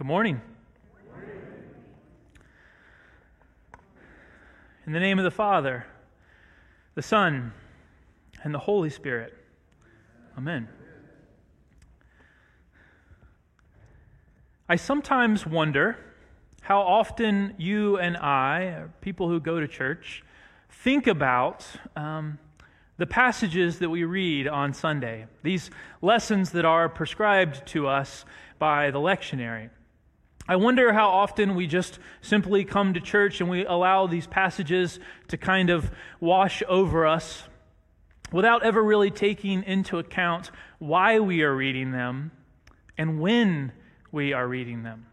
Good morning. Good morning. In the name of the Father, the Son, and the Holy Spirit. Amen. I sometimes wonder how often you and I, people who go to church, think about the passages that we read on Sunday, these lessons that are prescribed to us by the lectionary. I wonder how often we just simply come to church and we allow these passages to kind of wash over us without ever really taking into account why we are reading them and when we are reading them.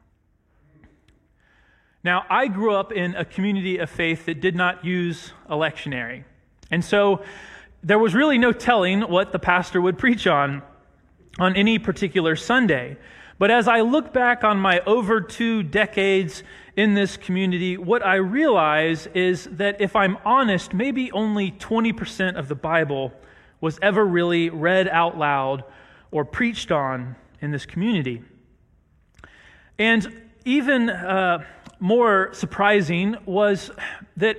Now, I grew up in a community of faith that did not use a lectionary, and so there was really no telling what the pastor would preach on any particular Sunday. But as I look back on my over 2 decades in this community, what I realize is that if I'm honest, maybe only 20% of the Bible was ever really read out loud or preached on in this community. And even more surprising was that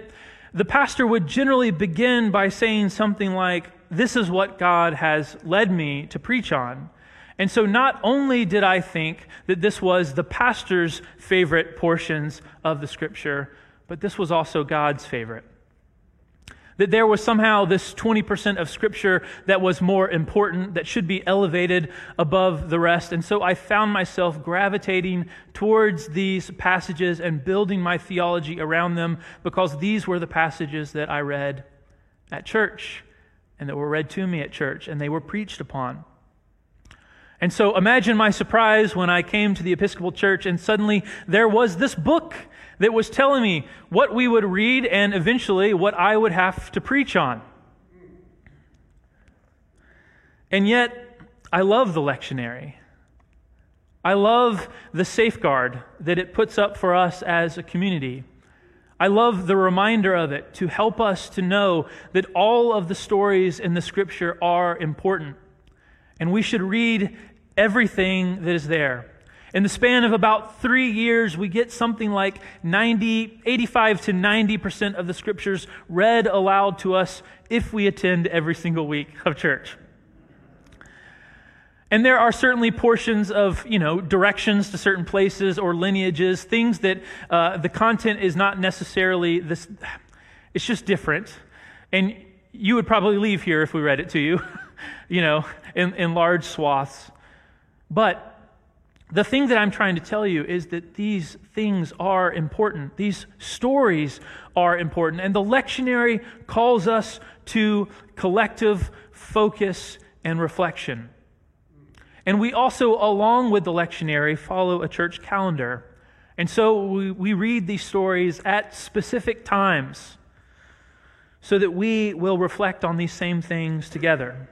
the pastor would generally begin by saying something like, "This is what God has led me to preach on." And so not only did I think that this was the pastor's favorite portions of the Scripture, but this was also God's favorite. That there was somehow this 20% of Scripture that was more important, that should be elevated above the rest. And so I found myself gravitating towards these passages and building my theology around them, because these were the passages that I read at church and that were read to me at church, and they were preached upon. And so imagine my surprise when I came to the Episcopal Church and suddenly there was this book that was telling me what we would read and eventually what I would have to preach on. And yet, I love the lectionary. I love the safeguard that it puts up for us as a community. I love the reminder of it to help us to know that all of the stories in the Scripture are important. And we should read everything that is there. In the span of about 3 years, we get something like 85 to 90% of the Scriptures read aloud to us if we attend every single week of church. And there are certainly portions of, directions to certain places or lineages, things that the content is not necessarily this. It's just different. And you would probably leave here if we read it to you. In large swaths. But the thing that I'm trying to tell you is that these things are important. These stories are important. And the lectionary calls us to collective focus and reflection. And we also, along with the lectionary, follow a church calendar. And so we read these stories at specific times so that we will reflect on these same things together.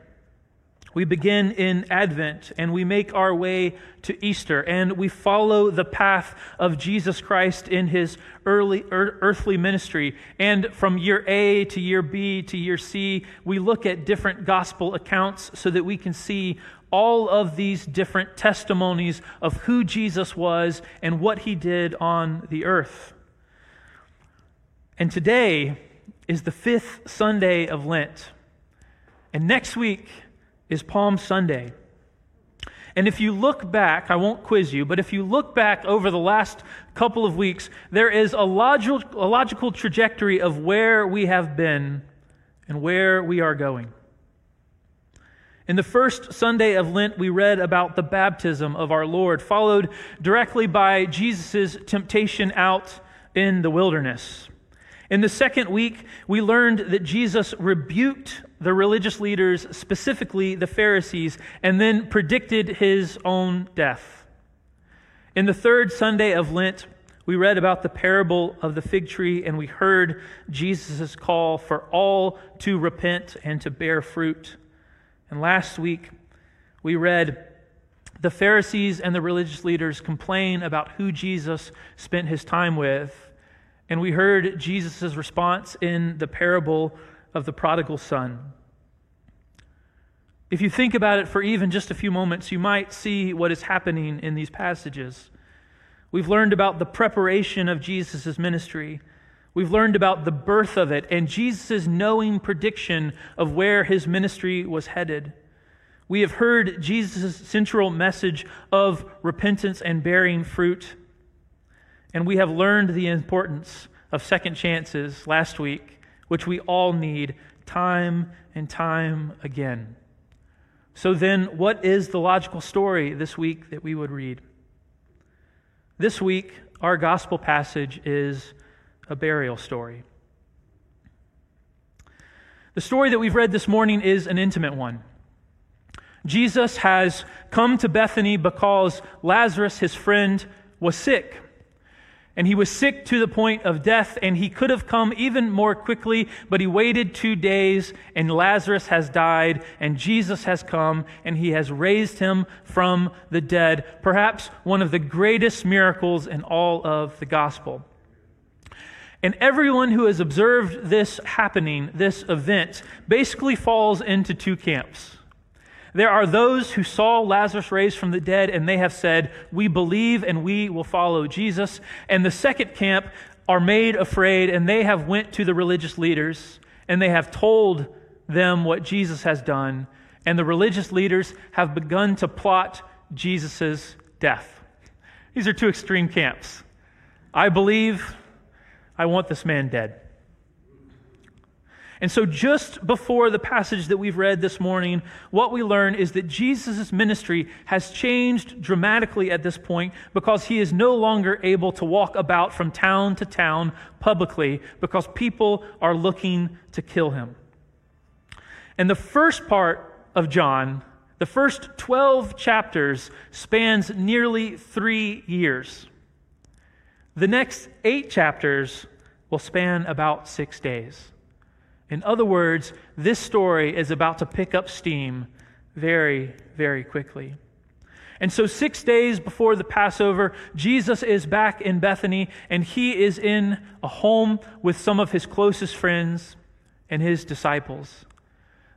We begin in Advent, and we make our way to Easter, and we follow the path of Jesus Christ in his early earthly ministry. And from year A to year B to year C, we look at different gospel accounts so that we can see all of these different testimonies of who Jesus was and what he did on the earth. And today is the 5th Sunday of Lent. And next week is Palm Sunday. And if you look back, I won't quiz you, but if you look back over the last couple of weeks, there is a logical trajectory of where we have been and where we are going. In the first Sunday of Lent, we read about the baptism of our Lord, followed directly by Jesus' temptation out in the wilderness. In the second week, we learned that Jesus rebuked the religious leaders, specifically the Pharisees, and then predicted his own death. In the third Sunday of Lent, we read about the parable of the fig tree, and we heard Jesus' call for all to repent and to bear fruit. And last week, we read the Pharisees and the religious leaders complain about who Jesus spent his time with. And we heard Jesus' response in the parable of the prodigal son. If you think about it for even just a few moments, you might see what is happening in these passages. We've learned about the preparation of Jesus' ministry. We've learned about the birth of it and Jesus' knowing prediction of where his ministry was headed. We have heard Jesus' central message of repentance and bearing fruit. And we have learned the importance of second chances last week, which we all need time and time again. So then, what is the logical story this week that we would read? This week, our gospel passage is a burial story. The story that we've read this morning is an intimate one. Jesus has come to Bethany because Lazarus, his friend, was sick. And he was sick to the point of death, and he could have come even more quickly, but he waited 2 days, and Lazarus has died, and Jesus has come, and he has raised him from the dead. Perhaps one of the greatest miracles in all of the gospel. And everyone who has observed this happening, this event, basically falls into two camps. There are those who saw Lazarus raised from the dead, and they have said, "We believe and we will follow Jesus." And the second camp are made afraid, and they have went to the religious leaders, and they have told them what Jesus has done. And the religious leaders have begun to plot Jesus' death. These are two extreme camps. I believe, I want this man dead. And so just before the passage that we've read this morning, what we learn is that Jesus' ministry has changed dramatically at this point because he is no longer able to walk about from town to town publicly because people are looking to kill him. And the first part of John, the first 12 chapters, spans nearly 3 years. The next 8 chapters will span about 6 days. In other words, this story is about to pick up steam very, very quickly. And so 6 days before the Passover, Jesus is back in Bethany, and he is in a home with some of his closest friends and his disciples.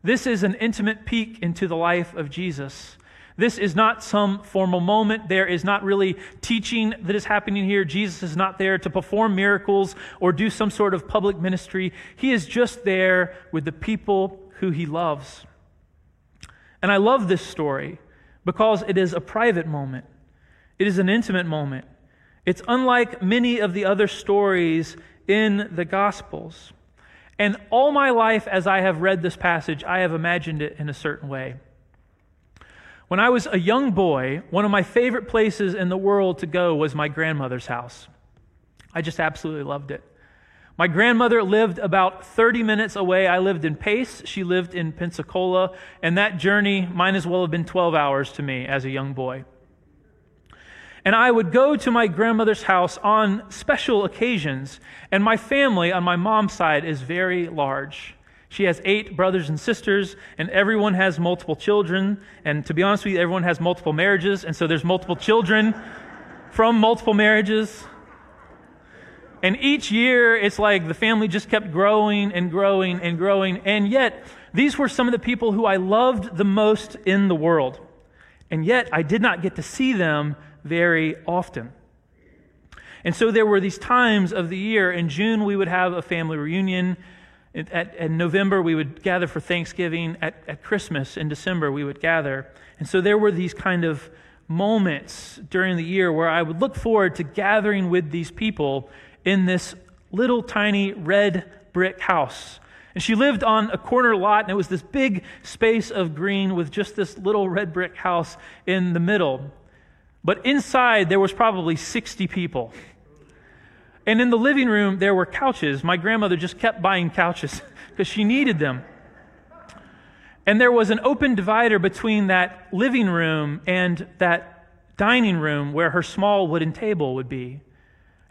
This is an intimate peek into the life of Jesus. This is not some formal moment. There is not really teaching that is happening here. Jesus is not there to perform miracles or do some sort of public ministry. He is just there with the people who he loves. And I love this story because it is a private moment. It is an intimate moment. It's unlike many of the other stories in the Gospels. And all my life as I have read this passage, I have imagined it in a certain way. When I was a young boy, one of my favorite places in the world to go was my grandmother's house. I just absolutely loved it. My grandmother lived about 30 minutes away. I lived in Pace. She lived in Pensacola. And that journey might as well have been 12 hours to me as a young boy. And I would go to my grandmother's house on special occasions. And my family on my mom's side is very large. She has 8 brothers and sisters, and everyone has multiple children. And to be honest with you, everyone has multiple marriages, and so there's multiple children from multiple marriages. And each year, it's like the family just kept growing and growing and growing. And yet, these were some of the people who I loved the most in the world. And yet, I did not get to see them very often. And so there were these times of the year. In June, we would have a family reunion. In November, we would gather for Thanksgiving. At Christmas, in December, we would gather. And so there were these kind of moments during the year where I would look forward to gathering with these people in this little tiny red brick house. And she lived on a corner lot, and it was this big space of green with just this little red brick house in the middle. But inside, there was probably 60 people. And in the living room, there were couches. My grandmother just kept buying couches because she needed them. And there was an open divider between that living room and that dining room where her small wooden table would be.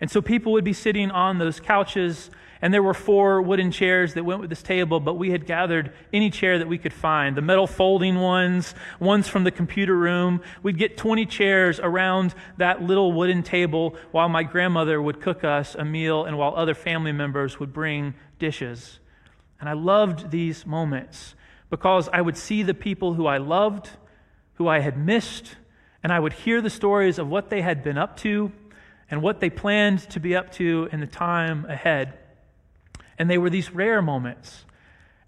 And so people would be sitting on those couches, and there were 4 wooden chairs that went with this table, but we had gathered any chair that we could find, the metal folding ones, ones from the computer room. We'd get 20 chairs around that little wooden table while my grandmother would cook us a meal and while other family members would bring dishes. And I loved these moments because I would see the people who I loved, who I had missed, and I would hear the stories of what they had been up to, and what they planned to be up to in the time ahead. And they were these rare moments.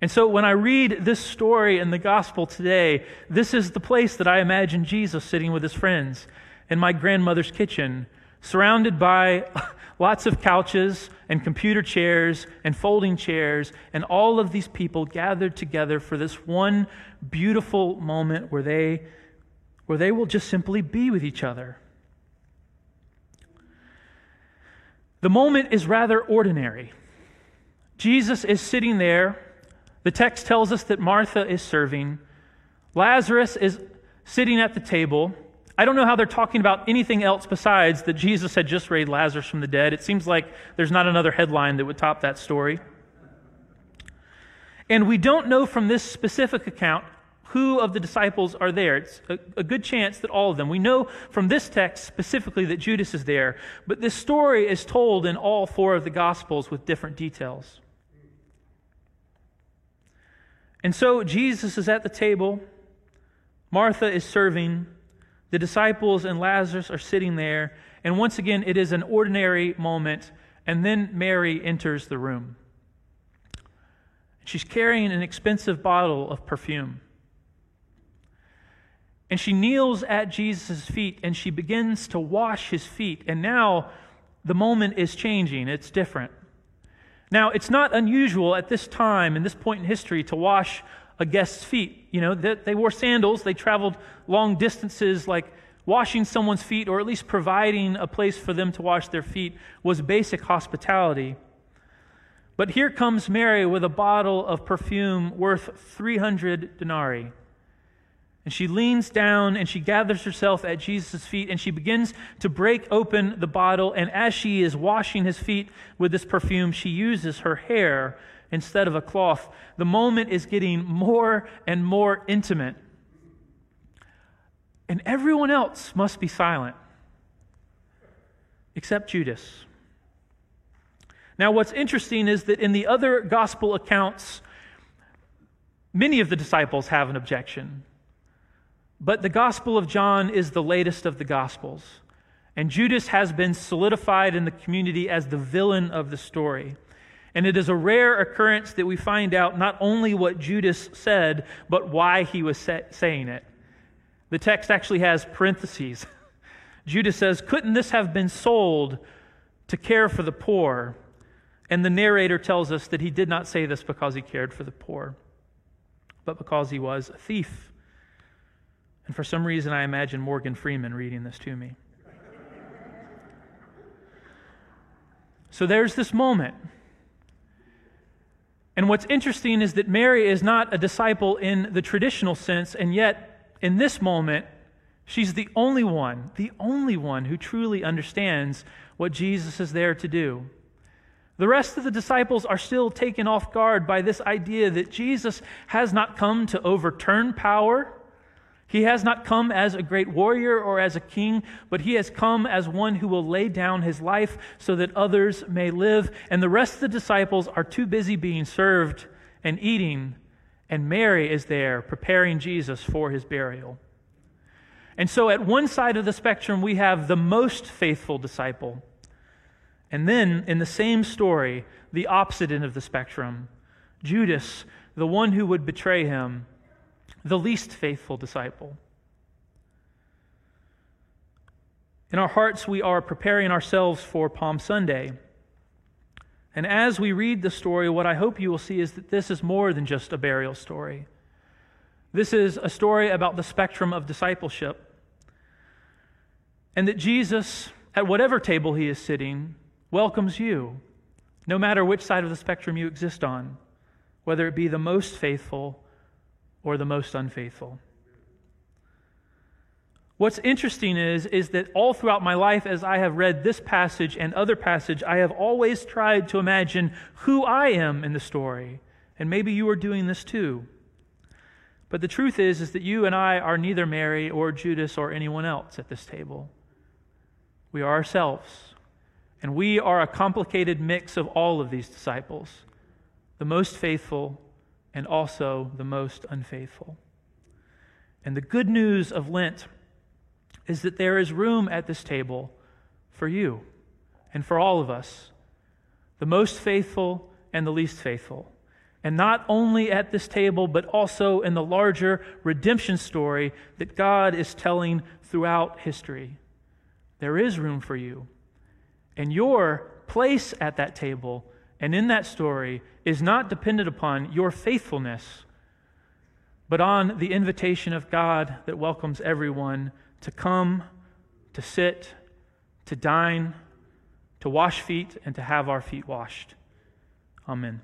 And so when I read this story in the gospel today, this is the place that I imagine Jesus sitting with his friends in my grandmother's kitchen, surrounded by lots of couches and computer chairs and folding chairs, and all of these people gathered together for this one beautiful moment where they will just simply be with each other. The moment is rather ordinary. Jesus is sitting there. The text tells us that Martha is serving. Lazarus is sitting at the table. I don't know how they're talking about anything else besides that Jesus had just raised Lazarus from the dead. It seems like there's not another headline that would top that story. And we don't know from this specific account who of the disciples are there. It's a good chance that all of them. We know from this text specifically that Judas is there, but this story is told in all four of the Gospels with different details. And so Jesus is at the table, Martha is serving, the disciples and Lazarus are sitting there, and once again it is an ordinary moment, and then Mary enters the room. She's carrying an expensive bottle of perfume. And she kneels at Jesus' feet, and she begins to wash his feet, and now the moment is changing, it's different. Now, it's not unusual at this time, in this point in history, to wash a guest's feet. You know, they wore sandals, they traveled long distances, like washing someone's feet, or at least providing a place for them to wash their feet, was basic hospitality. But here comes Mary with a bottle of perfume worth 300 denarii. And she leans down and she gathers herself at Jesus' feet and she begins to break open the bottle, and as she is washing his feet with this perfume, she uses her hair instead of a cloth. The moment is getting more and more intimate. And everyone else must be silent, except Judas. Now, what's interesting is that in the other gospel accounts, many of the disciples have an objection. But the Gospel of John is the latest of the Gospels, and Judas has been solidified in the community as the villain of the story. And it is a rare occurrence that we find out not only what Judas said, but why he was saying it. The text actually has parentheses. Judas says, "Couldn't this have been sold to care for the poor?" And the narrator tells us that he did not say this because he cared for the poor, but because he was a thief. And for some reason, I imagine Morgan Freeman reading this to me. So there's this moment. And what's interesting is that Mary is not a disciple in the traditional sense, and yet, in this moment, she's the only one who truly understands what Jesus is there to do. The rest of the disciples are still taken off guard by this idea that Jesus has not come to overturn power. He has not come as a great warrior or as a king, but he has come as one who will lay down his life so that others may live. And the rest of the disciples are too busy being served and eating, and Mary is there preparing Jesus for his burial. And so at one side of the spectrum, we have the most faithful disciple. And then in the same story, the opposite end of the spectrum, Judas, the one who would betray him, the least faithful disciple. In our hearts, we are preparing ourselves for Palm Sunday. And as we read the story, what I hope you will see is that this is more than just a burial story. This is a story about the spectrum of discipleship. And that Jesus, at whatever table he is sitting, welcomes you, no matter which side of the spectrum you exist on, whether it be the most faithful or the most unfaithful. What's interesting is that all throughout my life, as I have read this passage and other passage, I have always tried to imagine who I am in the story. And maybe you are doing this too. But the truth is that you and I are neither Mary or Judas or anyone else at this table. We are ourselves. And we are a complicated mix of all of these disciples, the most faithful and also the most unfaithful. And the good news of Lent is that there is room at this table for you and for all of us, the most faithful and the least faithful. And not only at this table, but also in the larger redemption story that God is telling throughout history. There is room for you. And your place at that table and in that story is not dependent upon your faithfulness, but on the invitation of God that welcomes everyone to come, to sit, to dine, to wash feet, and to have our feet washed. Amen.